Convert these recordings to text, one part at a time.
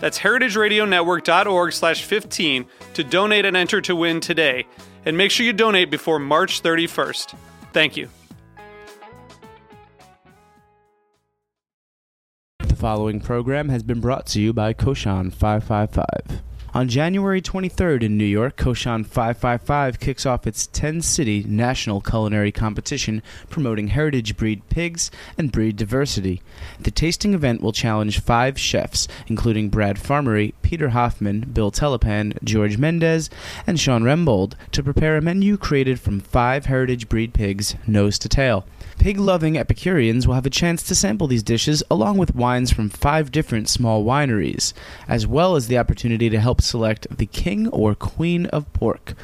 That's heritageradionetwork.org/15 to donate and enter to win today. And make sure you donate before March 31st. Thank you. The following program has been brought to you by Cochon 555. On January 23rd in New York, Cochon 555 kicks off its 10-city national culinary competition promoting heritage breed pigs and breed diversity. The tasting event will challenge 5 chefs, including Brad Farmery, Peter Hoffman, Bill Telepan, George Mendez, and Sean Rembold, to prepare a menu created from 5 heritage breed pigs, nose to tail. Pig-loving Epicureans will have a chance to sample these dishes along with wines from 5 different small wineries, as well as the opportunity to help select the king or queen of pork.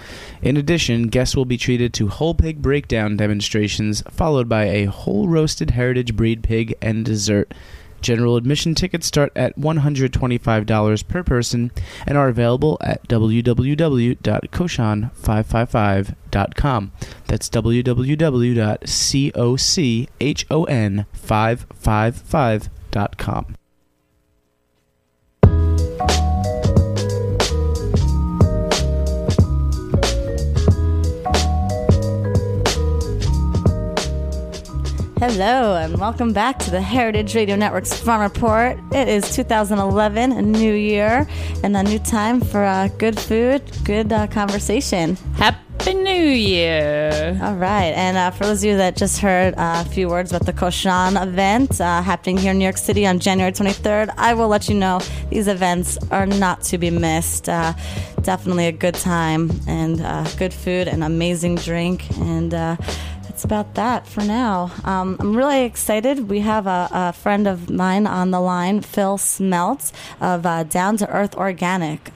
In addition, guests will be treated to whole pig breakdown demonstrations, followed by a whole roasted heritage breed pig and dessert. General admission tickets start at $125 per person and are available at www.cochon555.com. That's www.cochon555.com. Hello, and welcome back to the Heritage Radio Network's Farm Report. It is 2011, a new year, and a new time for good food, good conversation. Happy New Year! All right, and for those of you that just heard a few words about the Cochon event happening here in New York City on January 23rd, I will let you know these events are not to be missed. Definitely a good time, and good food, and amazing drink, and... That's about that for now. I'm really excited. We have a friend of mine on the line, Phil Smeltz of Down to Earth Organic.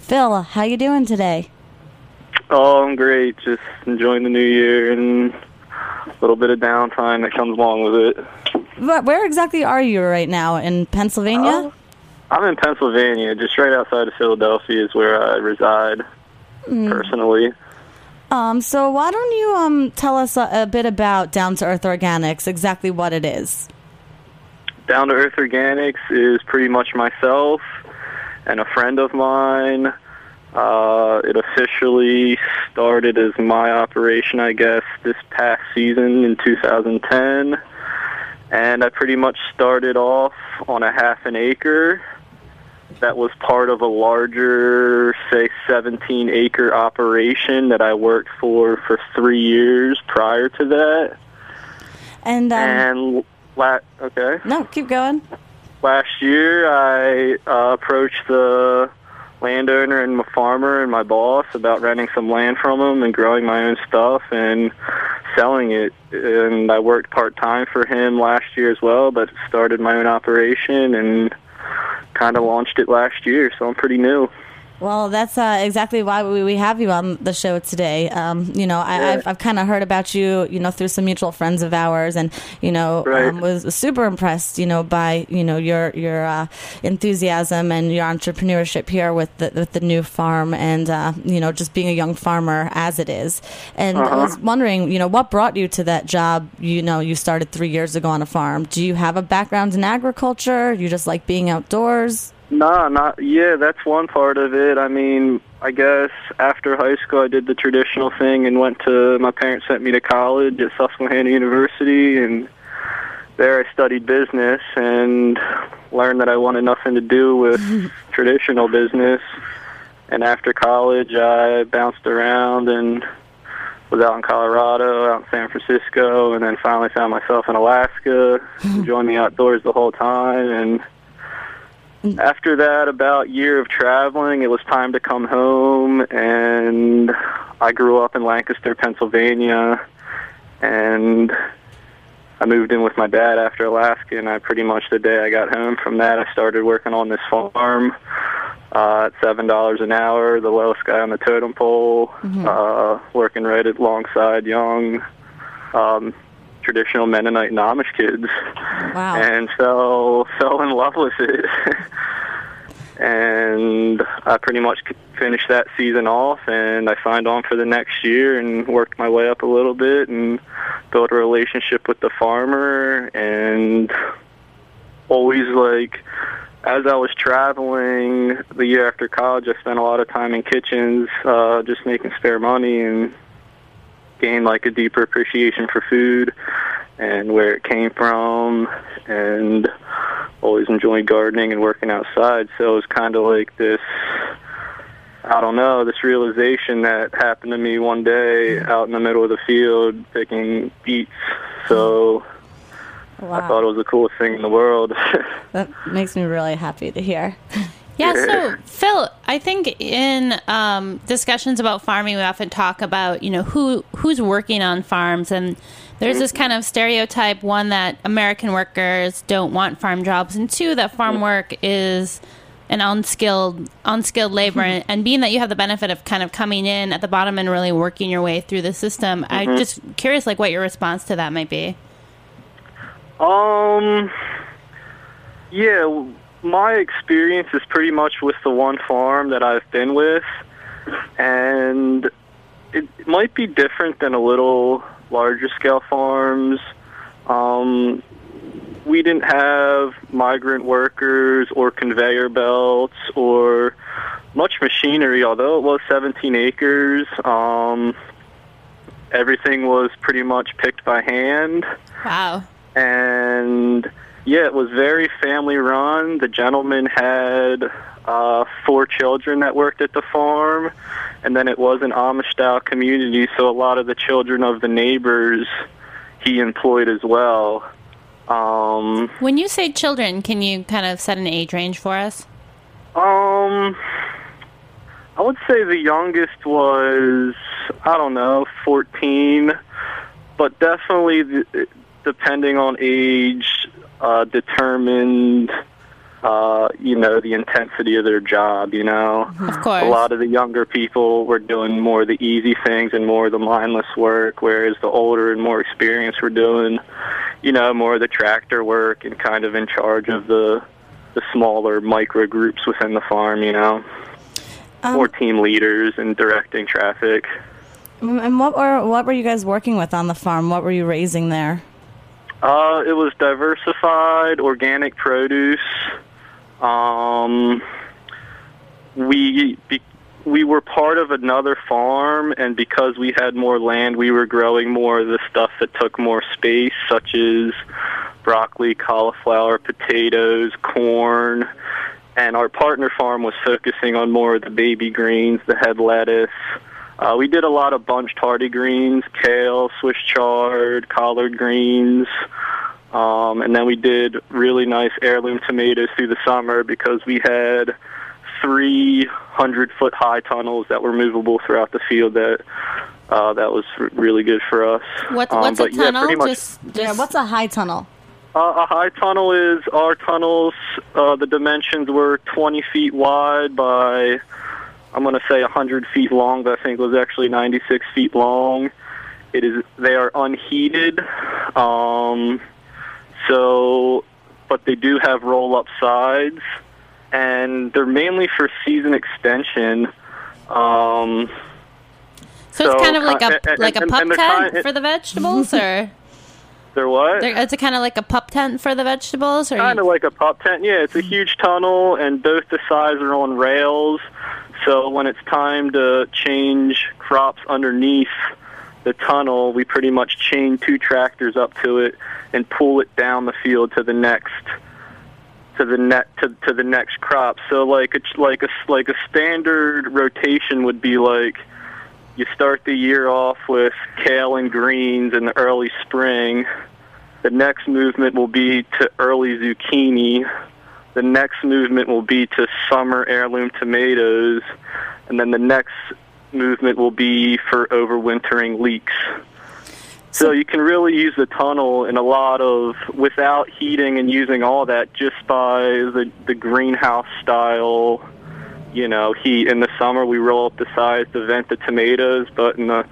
Phil, how you doing today? Oh, I'm great. Just enjoying the new year and a little bit of downtime that comes along with it. But where exactly are you right now? In Pennsylvania? I'm in Pennsylvania. Just right outside of Philadelphia is where I reside personally. So why don't you tell us a bit about Down to Earth Organics, exactly what it is? Down to Earth Organics is pretty much myself and a friend of mine. It officially started as my operation, I guess, this past season in 2010. And I pretty much started off on a 1/2 acre. That was part of a larger, say, 17-acre operation that I worked for 3 years prior to that. Okay. No, keep going. Last year, I approached the landowner and my farmer and my boss about renting some land from him and growing my own stuff and selling it. And I worked part-time for him last year as well, but started my own operation and... kind of launched it last year, so I'm pretty new. Well, that's exactly why we have you on the show today. I've kind of heard about you, through some mutual friends of ours, and was super impressed, by your enthusiasm and your entrepreneurship here with the new farm, and just being a young farmer as it is. And I was wondering, what brought you to that job? You started 3 years ago on a farm. Do you have a background in agriculture? You just like being outdoors? That's one part of it. I mean, I guess after high school I did the traditional thing and my parents sent me to college at Susquehanna University, and there I studied business and learned that I wanted nothing to do with traditional business. And after college I bounced around and was out in Colorado, out in San Francisco, and then finally found myself in Alaska, enjoying the outdoors the whole time. And after that, about a year of traveling, it was time to come home, and I grew up in Lancaster, Pennsylvania, and I moved in with my dad after Alaska, and I pretty much the day I got home from that, I started working on this farm at $7 an hour, the lowest guy on the totem pole, working right alongside young traditional Mennonite and Amish kids. Wow. And so fell in love with it. And I pretty much finished that season off, and I signed on for the next year and worked my way up a little bit and built a relationship with the farmer. And always, like, as I was traveling the year after college, I spent a lot of time in kitchens just making spare money, and gained, like, a deeper appreciation for food and where it came from, and always enjoying gardening and working outside. So it was kind of like this, I don't know, this realization that happened to me one day out in the middle of the field picking beets. So wow. I thought it was the coolest thing in the world. That makes me really happy to hear. Yeah, so, Phil, I think in discussions about farming, we often talk about, you know, who's working on farms, and there's this kind of stereotype, one, that American workers don't want farm jobs, and two, that farm work is an unskilled labor, and being that you have the benefit of kind of coming in at the bottom and really working your way through the system, I'm just curious, like, what your response to that might be. Yeah, my experience is pretty much with the one farm that I've been with, and it might be different than a little larger scale farms. We didn't have migrant workers or conveyor belts or much machinery, although it was 17 acres. Everything was pretty much picked by hand. Wow. And yeah, it was very family run. The gentleman had 4 children that worked at the farm, and then it was an Amish-style community, so a lot of the children of the neighbors he employed as well. When you say children, can you kind of set an age range for us? I would say the youngest was, 14, but definitely depending on age, determined, the intensity of their job, you know. Of course. A lot of the younger people were doing more of the easy things and more of the mindless work, whereas the older and more experienced were doing, you know, more of the tractor work and kind of in charge of the smaller micro groups within the farm, you know, or team leaders and directing traffic. And what were you guys working with on the farm? What were you raising there? It was diversified organic produce. We were part of another farm, and because we had more land, we were growing more of the stuff that took more space, such as broccoli, cauliflower, potatoes, corn. And our partner farm was focusing on more of the baby greens, the head lettuce. We did a lot of bunched hardy greens, kale, Swiss chard, collard greens, and then we did really nice heirloom tomatoes through the summer because we had 300-foot high tunnels that were movable throughout the field. That was really good for us. What's a tunnel? Yeah, what's a high tunnel? A high tunnel is our tunnels. The dimensions were 20 feet wide by, I'm going to say, 100 feet long, but I think it was actually 96 feet long. They are unheated, but they do have roll-up sides, and they're mainly for season extension. So it's kind of like a pup tent for the vegetables, or? They're what? It's kind of like a pup tent for the vegetables? Kind of like a pup tent, yeah. It's a huge tunnel, and both the sides are on rails. So when it's time to change crops underneath the tunnel, we pretty much chain 2 tractors up to it and pull it down the field to the next to the next crop. So like a standard rotation would be like You start the year off with kale and greens in the early spring. The next movement will be to early zucchini. The next movement will be to summer heirloom tomatoes. And then the next movement will be for overwintering leeks. So you can really use the tunnel in a lot of, without heating and using all that, just by the greenhouse style, you know, heat. In the summer, we roll up the sides to vent the tomatoes, but in the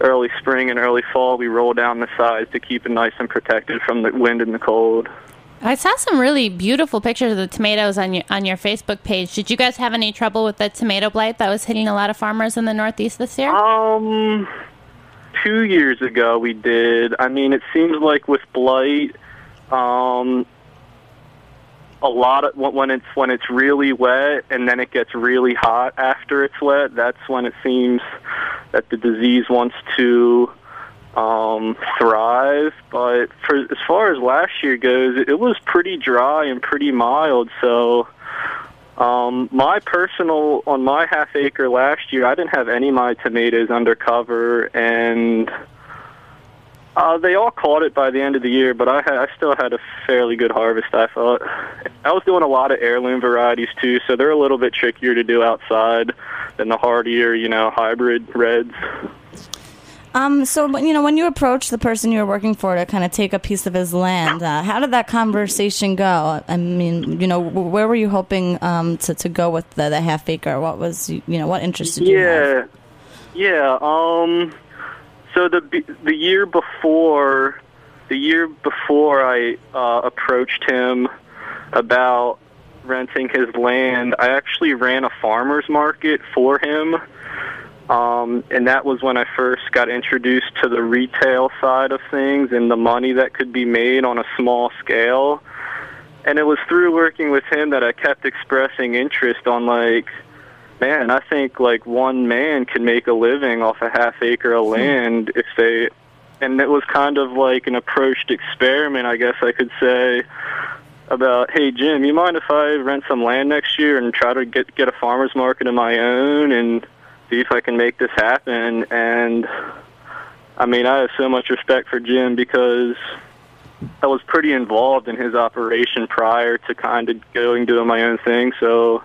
early spring and early fall, we roll down the sides to keep it nice and protected from the wind and the cold. I saw some really beautiful pictures of the tomatoes on your Facebook page. Did you guys have any trouble with the tomato blight that was hitting a lot of farmers in the Northeast this year? 2 years ago we did. I mean, it seems like with blight, a lot of when it's really wet and then it gets really hot after it's wet, that's when it seems that the disease wants to thrive. But for as far as last year goes, it was pretty dry and pretty mild. So on my half acre last year, I didn't have any of my tomatoes under cover, and they all caught it by the end of the year, but I still had a fairly good harvest, I thought. I was doing a lot of heirloom varieties, too, so they're a little bit trickier to do outside than the hardier, you know, hybrid reds. So, you know, when you approached the person you were working for to kind of take a piece of his land, how did that conversation go? I mean, you know, where were you hoping to go with the half acre? What was, you know, what interested you? So the year before I approached him about renting his land, I actually ran a farmer's market for him. And that was when I first got introduced to the retail side of things and the money that could be made on a small scale. And it was through working with him that I kept expressing interest on, like, man, I think, like, one man can make a living off a half acre of land if they... And it was kind of like an approached experiment, I guess I could say, about, hey, Jim, you mind if I rent some land next year and try to get a farmer's market of my own and see if I can make this happen? And I mean, I have so much respect for Jim because I was pretty involved in his operation prior to kind of going doing my own thing, so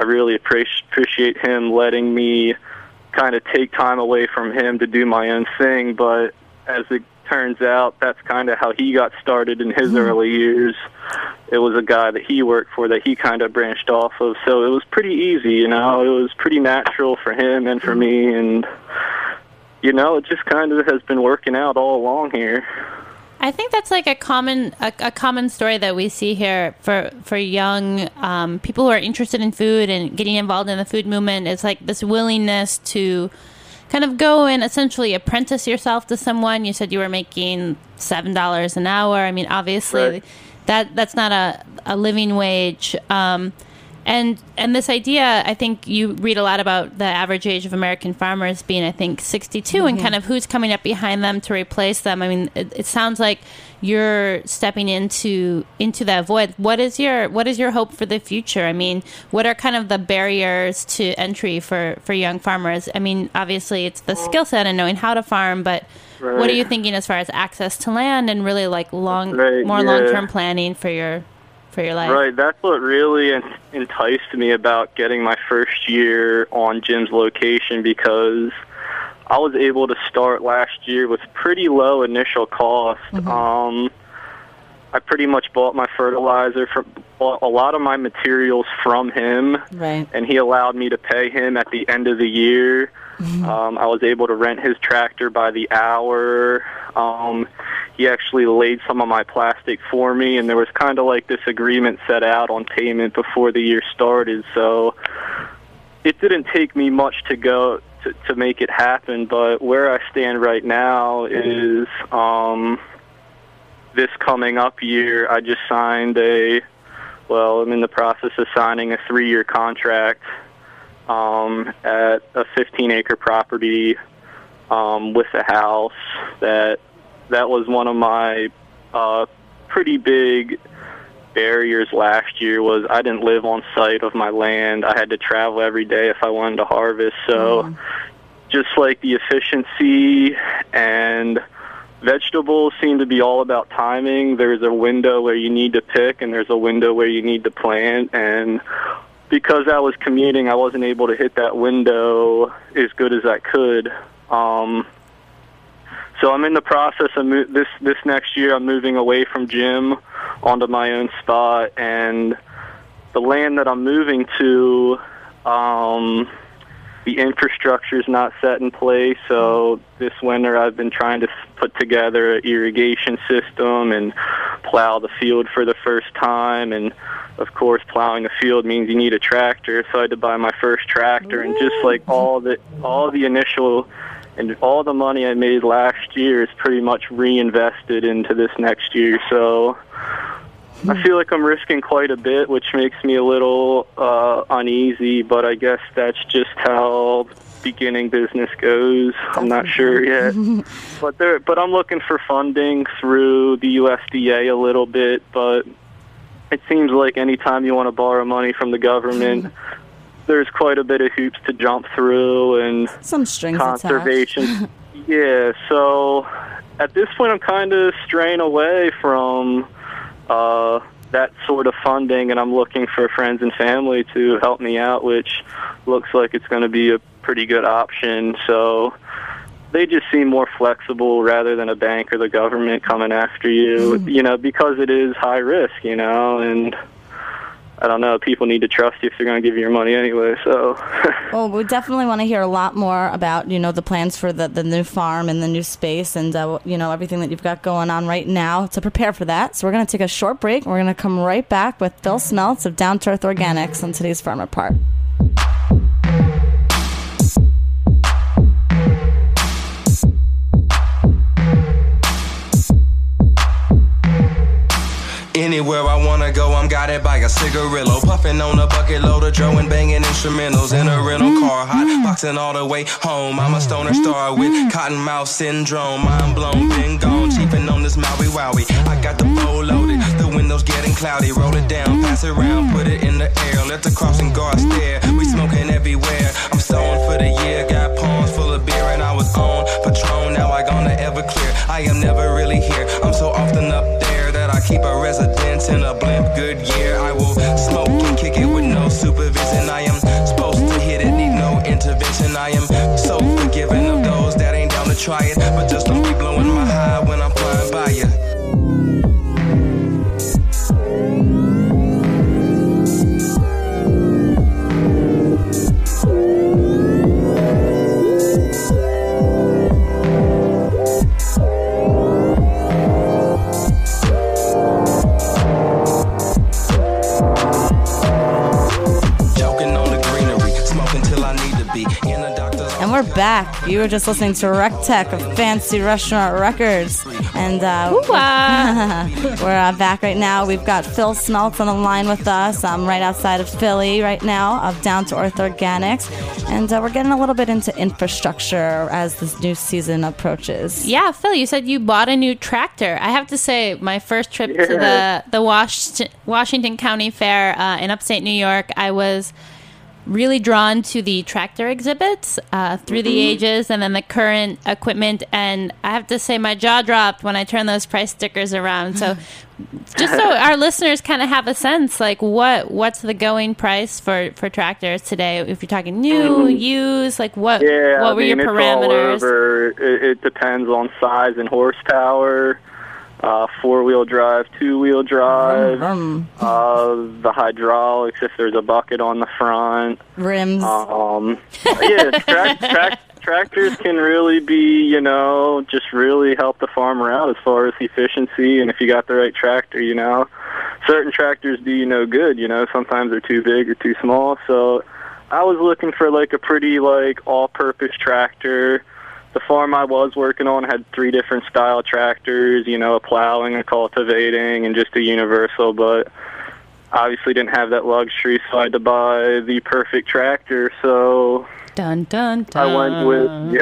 I really appreciate him letting me kind of take time away from him to do my own thing. But as it turns out, that's kind of how he got started in his early years. It was a guy that he worked for that he kind of branched off of, so it was pretty easy, you know. It was pretty natural for him and for me, and, you know, it just kind of has been working out all along here. I think that's like a common story that we see here for young people who are interested in food and getting involved in the food movement. It's like this willingness to kind of go and essentially apprentice yourself to someone. You said you were making $7 an hour. I mean, obviously, right, that's not a living wage. And this idea, I think you read a lot about the average age of American farmers being, I think, 62, and kind of who's coming up behind them to replace them. I mean, it sounds like you're stepping into that void. What is your hope for the future? I mean, what are kind of the barriers to entry for young farmers? I mean, obviously, it's the skill set and knowing how to farm, but right, what are you thinking as far as access to land and really like long-term planning for your life? Right, that's what really enticed me about getting my first year on Jim's location, because I was able to start last year with pretty low initial cost. I pretty much bought my fertilizer, bought a lot of my materials from him, right, and he allowed me to pay him at the end of the year. I was able to rent his tractor by the hour. He actually laid some of my plastic for me, and there was kind of like this agreement set out on payment before the year started. So it didn't take me much to go to make it happen. But where I stand right now is this coming up year, I just signed I'm in the process of signing a 3-year contract at a 15-acre property with a house. That was one of my pretty big barriers last year, was I didn't live on site of my land. I had to travel every day if I wanted to harvest. So just like the efficiency and vegetables seem to be all about timing. There's a window where you need to pick, and there's a window where you need to plant. And because I was commuting, I wasn't able to hit that window as good as I could. So I'm in the process of this next year. I'm moving away from gym onto my own spot, and the land that I'm moving to, the infrastructure is not set in place, so this winter I've been trying to put together an irrigation system and plow the field for the first time. And, of course, plowing the field means you need a tractor, so I had to buy my first tractor. And just like all the initial and all the money I made last year is pretty much reinvested into this next year. So I feel like I'm risking quite a bit, which makes me a little uneasy, but I guess that's just how beginning business goes. I'm not sure yet. But I'm looking for funding through the USDA a little bit, but it seems like any time you want to borrow money from the government, there's quite a bit of hoops to jump through and some strings conservation. Yeah, so at this point I'm kind of straying away from that sort of funding, and I'm looking for friends and family to help me out, which looks like it's going to be a pretty good option. So they just seem more flexible rather than a bank or the government coming after you, you know, because it is high risk, you know, and I don't know, people need to trust you if they're going to give you your money anyway, so. Well, we definitely want to hear a lot more about, you know, the plans for the new farm and the new space and, you know, everything that you've got going on right now to prepare for that. So we're going to take a short break. We're going to come right back with Phil Smeltz of Down to Earth Organics on today's Farm Report. Anywhere I wanna go, I'm guided by a cigarillo, puffing on a bucket load of Joe and banging instrumentals in a rental car, hot boxing all the way home. I'm a stoner star with cotton mouth syndrome. Mind blown, been gone, cheaping on this Maui Wowie. I got the bowl loaded, the windows getting cloudy. Roll it down, pass it around, put it in the air. Let the crossing guard stare. We smoking everywhere. I'm stoned for the year, got palms full of beer, and I was on Patron. Now I gonna Everclear. I am never really here. I'm so often up there that I keep a residence in a blimp good year. I will smoke and kick it with no supervision. I am supposed to hit it, need no intervention. I am so forgiving of those that ain't down to try it, but just don't be blowing my high when I'm flying by you. We're back. You were just listening to Rec Tech of Fancy Restaurant Records. And we're back right now. We've got Phil Smeltz on the line with us. I'm right outside of Philly right now of Down to Earth Organics. And we're getting a little bit into infrastructure as this new season approaches. Yeah, Phil, you said you bought a new tractor. I have to say, my first trip to the Washington County Fair in upstate New York, I was really drawn to the tractor exhibits through the ages and then the current equipment. And I have to say my jaw dropped when I turned those price stickers around. So just so our listeners kind of have a sense, like what's the going price for tractors today? If you're talking new, used, like what were your parameters? It's all over. It depends on size and horsepower. Four-wheel drive, two-wheel drive, the hydraulics, if there's a bucket on the front. Rims. Yeah, tractors can really be, you know, just really help the farmer out as far as efficiency, and if you got the right tractor, you know. Certain tractors do you no good, you know. Sometimes they're too big or too small. So I was looking for, like, a pretty, like, all-purpose tractor. The farm I was working on had three different style tractors, you know, a plowing, a cultivating, and just a universal, but obviously didn't have that luxury, so I had to buy the perfect tractor, so dun, dun, dun. I went with,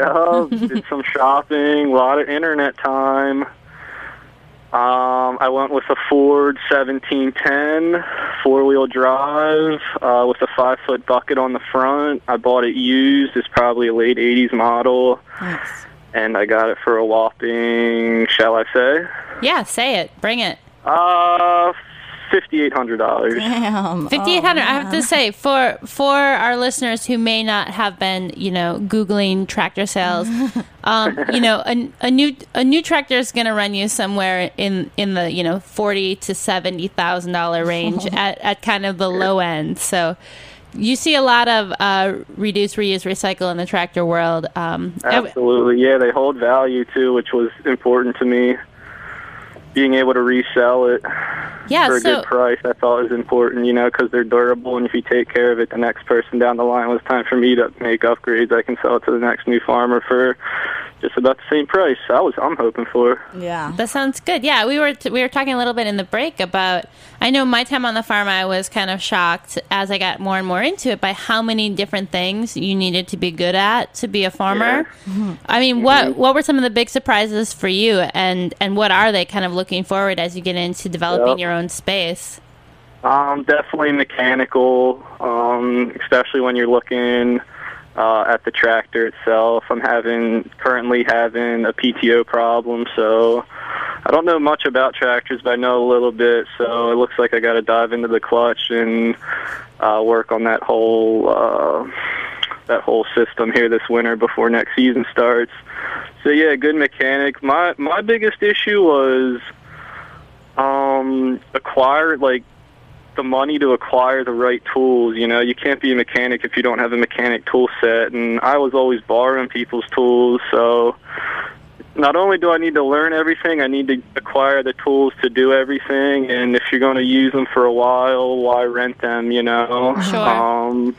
did some shopping, a lot of internet time. I went with a Ford 1710, four-wheel drive, with a 5-foot bucket on the front. I bought it used. It's probably a late 80s model. Nice. And I got it for a whopping, shall I say? Yeah, say it. Bring it. $5,800. Damn. $5,800. I have to say, for our listeners who may not have been, Googling tractor sales, a new tractor is going to run you somewhere in the, $40,000 to $70,000 range at kind of the low end. So you see a lot of reduce, reuse, recycle in the tractor world. Absolutely. Yeah, they hold value too, which was important to me. Being able to resell it for a good price, I thought was important, because they're durable, and if you take care of it, the next person down the line, when it's time for me to make upgrades, I can sell it to the next new farmer for just about the same price I'm hoping for. Yeah. That sounds good. Yeah, we were talking a little bit in the break about, I know my time on the farm, I was kind of shocked as I got more and more into it by how many different things you needed to be good at to be a farmer. Yeah. I mean, what were some of the big surprises for you, and what are they kind of looking forward as you get into developing your own space? Definitely mechanical, especially when you're looking at the tractor itself. I'm currently having a PTO problem, so I don't know much about tractors, but I know a little bit, so it looks like I got to dive into the clutch and work on that whole system here this winter before next season starts. So yeah, good mechanic. My biggest issue was the money to acquire the right tools. You can't be a mechanic if you don't have a mechanic tool set, and I was always borrowing people's tools, so not only do I need to learn everything, I need to acquire the tools to do everything, and if you're going to use them for a while, why rent them, Sure.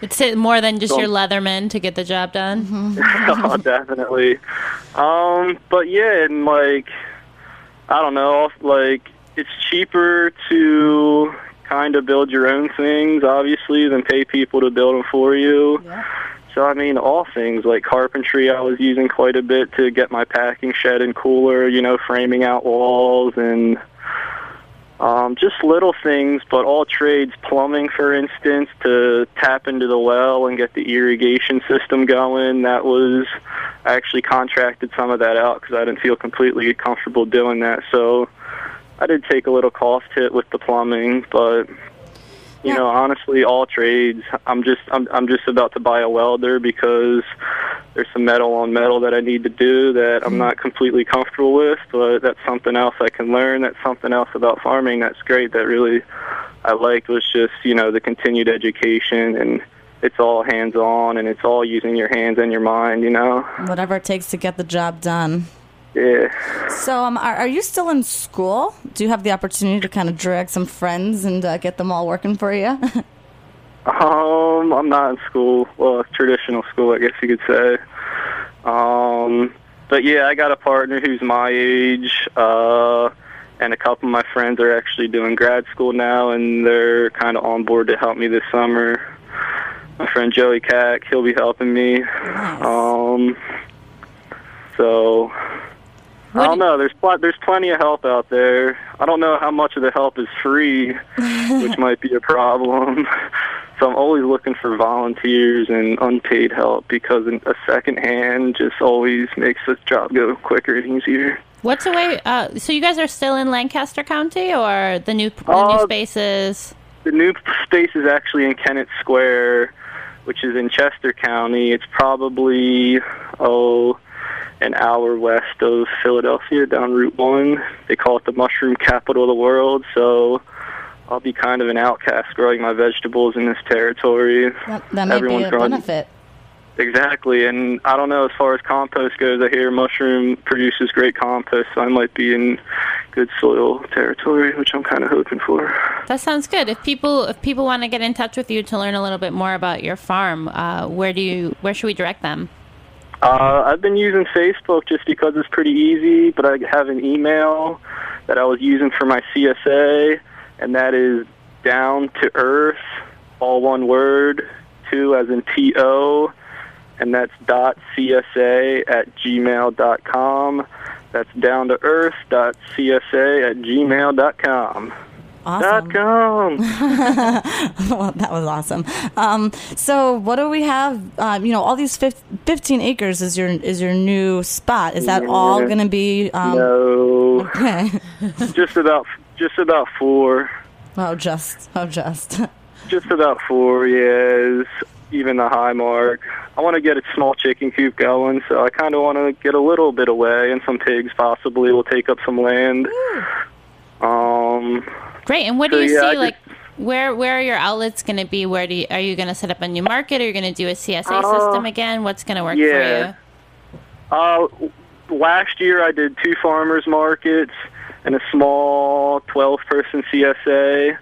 It's more than just your Leatherman to get the job done. Oh, definitely. But yeah, and I don't know, it's cheaper to kind of build your own things, obviously, than pay people to build them for you. Yeah. So, I mean, all things, like carpentry I was using quite a bit to get my packing shed and cooler, framing out walls and just little things, but all trades. Plumbing, for instance, to tap into the well and get the irrigation system going, I actually contracted some of that out because I didn't feel completely comfortable doing that. So I did take a little cost hit with the plumbing, but honestly, all trades. I'm just about to buy a welder because there's some metal on metal that I need to do that I'm not completely comfortable with, but that's something else I can learn. That's something else about farming that's great, that really I liked, was just, the continued education, and it's all hands-on, and it's all using your hands and your mind, Whatever it takes to get the job done. Yeah. So, are you still in school? Do you have the opportunity to kind of drag some friends and get them all working for you? I'm not in school. Well, traditional school, I guess you could say. But yeah, I got a partner who's my age, and a couple of my friends are actually doing grad school now, and they're kind of on board to help me this summer. My friend Joey Kack, he'll be helping me. Nice. So I don't know. There's plenty of help out there. I don't know how much of the help is free, which might be a problem. So I'm always looking for volunteers and unpaid help, because a second hand just always makes this job go quicker and easier. What's the way? So you guys are still in Lancaster County, or the new spaces? The new space is actually in Kennett Square, which is in Chester County. It's probably an hour west of Philadelphia, down Route 1. They call it the mushroom capital of the world, so I'll be kind of an outcast growing my vegetables in this territory. That may be a benefit. Exactly, and I don't know, as far as compost goes, I hear mushroom produces great compost, so I might be in good soil territory, which I'm kind of hoping for. That sounds good. If people want to get in touch with you to learn a little bit more about your farm, where should we direct them? I've been using Facebook just because it's pretty easy, but I have an email that I was using for my CSA, and that is down to earth, all one word, two as in T-O, and that's .csa@gmail.com. That's downtoearth.csa@gmail.com. Awesome. .com. Well, that was awesome. So what do we have? You know, all these 15 acres is your new spot. Is that all going to be? No. Okay. just about four. Just about four. Yeah, is even the high mark. I want to get a small chicken coop going, so I kind of want to get a little bit away, and some pigs possibly will take up some land. Great. And what do you see, like, where are your outlets going to be? Are you going to set up a new market? Are you going to do a CSA system again? What's going to work for you? Last year I did 2 farmers markets and a small 12-person CSA.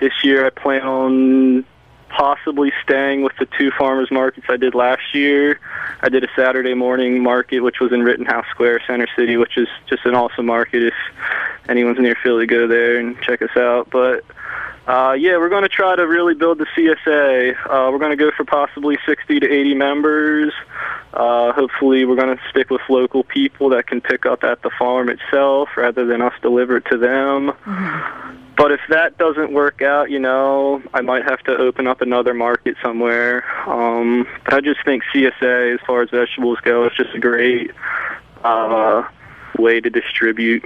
This year I plan on possibly staying with the 2 farmers markets I did last year. I did a Saturday morning market, which was in Rittenhouse Square, Center City, which is just an awesome market. If anyone's near Philly, go there and check us out. But, yeah, we're going to try to really build the CSA. We're going to go for possibly 60 to 80 members. Hopefully we're going to stick with local people that can pick up at the farm itself rather than us deliver it to them. Mm-hmm. But if that doesn't work out, you know, I might have to open up another market somewhere. But I just think CSA, as far as vegetables go, is just a great way to distribute.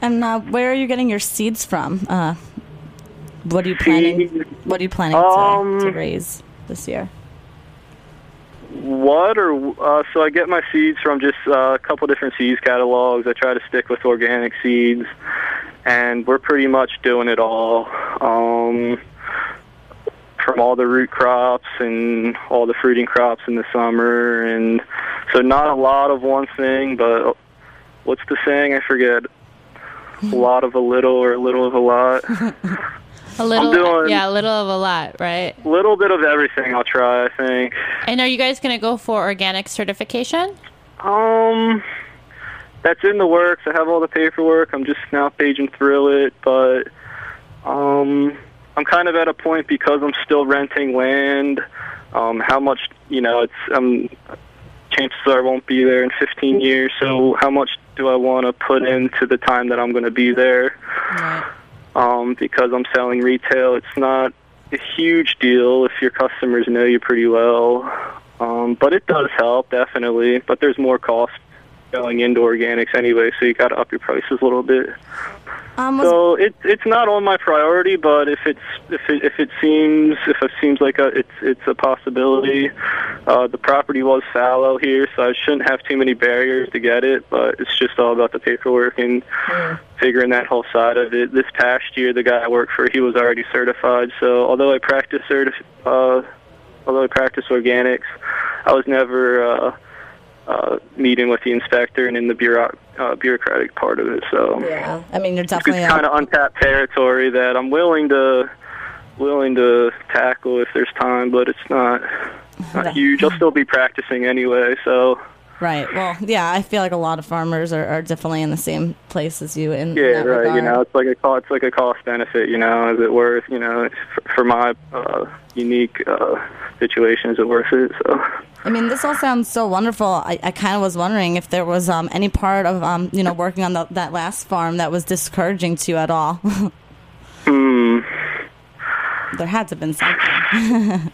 And where are you getting your seeds from? What are you planning? What are you planning to raise this year? So I get my seeds from just a couple different seeds catalogs. I try to stick with organic seeds, and we're pretty much doing it all, from all the root crops and all the fruiting crops in the summer. And so not a lot of one thing, but what's the saying? I forget. A lot of a little, or a little of a lot. A little of a lot, right? A little bit of everything I'll try, I think. And are you guys going to go for organic certification? That's in the works. I have all the paperwork. I'm just now paging through it, but I'm kind of at a point because I'm still renting land. How much, you know, chances are I won't be there in 15 years, so how much do I want to put into the time that I'm going to be there? Right. Because I'm selling retail, it's not a huge deal if your customers know you pretty well. But it does help, definitely. But there's more cost going into organics anyway, so you got to up your prices a little bit. So it's not on my priority, but if it seems like it's a possibility. The property was fallow here, so I shouldn't have too many barriers to get it. But it's just all about the paperwork and figuring that whole side of it. This past year, the guy I worked for, he was already certified. So although I practice organics, I was never meeting with the inspector and in the bureaucratic part of it. So yeah, I mean, you're definitely kind of untapped territory that I'm willing to tackle if there's time, but it's not huge. I'll still be practicing anyway. So right. Well, yeah, I feel like a lot of farmers are definitely in the same place as you. Regard. You know, it's like a cost benefit. You know, is it worth? You know, for my unique situation, is it worth it? So. I mean, this all sounds so wonderful. I kind of was wondering if there was any part of, you know, working on that last farm that was discouraging to you at all. There had to have been something.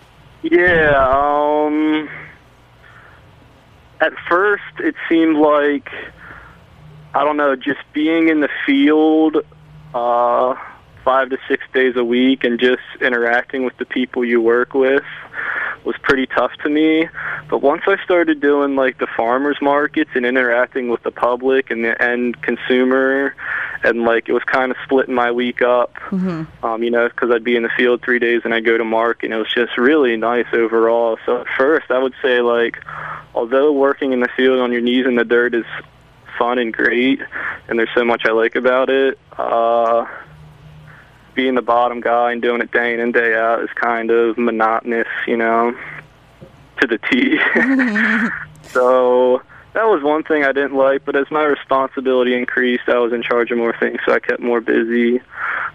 At first, it seemed like, I don't know, just being in the field 5 to 6 days a week and just interacting with the people you work with was pretty tough to me. But once I started doing like the farmers markets and interacting with the public and the end consumer, and like it was kind of splitting my week up, you know, because I'd be in the field 3 days and I'd go to market, and it was just really nice overall. So at first I would say, like, although working in the field on your knees in the dirt is fun and great, and there's so much I like about it, being the bottom guy and doing it day in and day out is kind of monotonous, you know, to the T. So that was was one thing I didn't like, but as my responsibility increased, I was in charge of more things, so I kept more busy.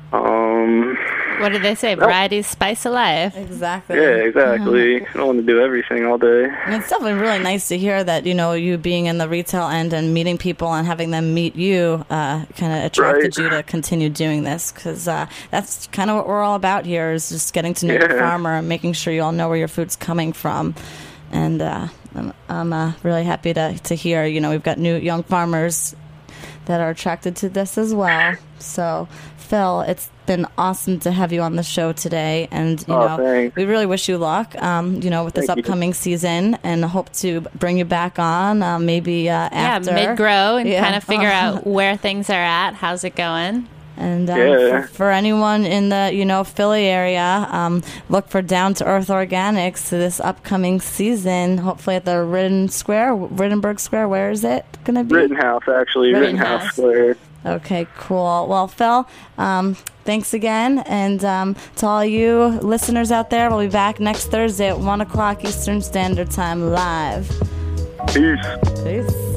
What do they say? Variety is spice of life. Exactly. Yeah, exactly. I don't want to do everything all day. And it's definitely really nice to hear that, you know, you being in the retail end and meeting people and having them meet you kind of attracted you to continue doing this, because that's kind of what we're all about here, is just getting to know your farmer and making sure you all know where your food's coming from. And I'm really happy to hear, you know, we've got new young farmers that are attracted to this as well. So, Phil, it's been awesome to have you on the show today, and you know, thanks. We really wish you luck, you know, with this upcoming season, and hope to bring you back on maybe after mid-grow and kind of figure out where things are at, how's it going. And for anyone in the, you know, Philly area, look for Down to Earth Organics this upcoming season, hopefully at the Rittenberg Square. Where is it going to be? Rittenhouse, actually. Rittenhouse Square. Okay, cool. Well, Phil, thanks again. And to all you listeners out there, we'll be back next Thursday at 1 o'clock Eastern Standard Time live. Peace. Peace.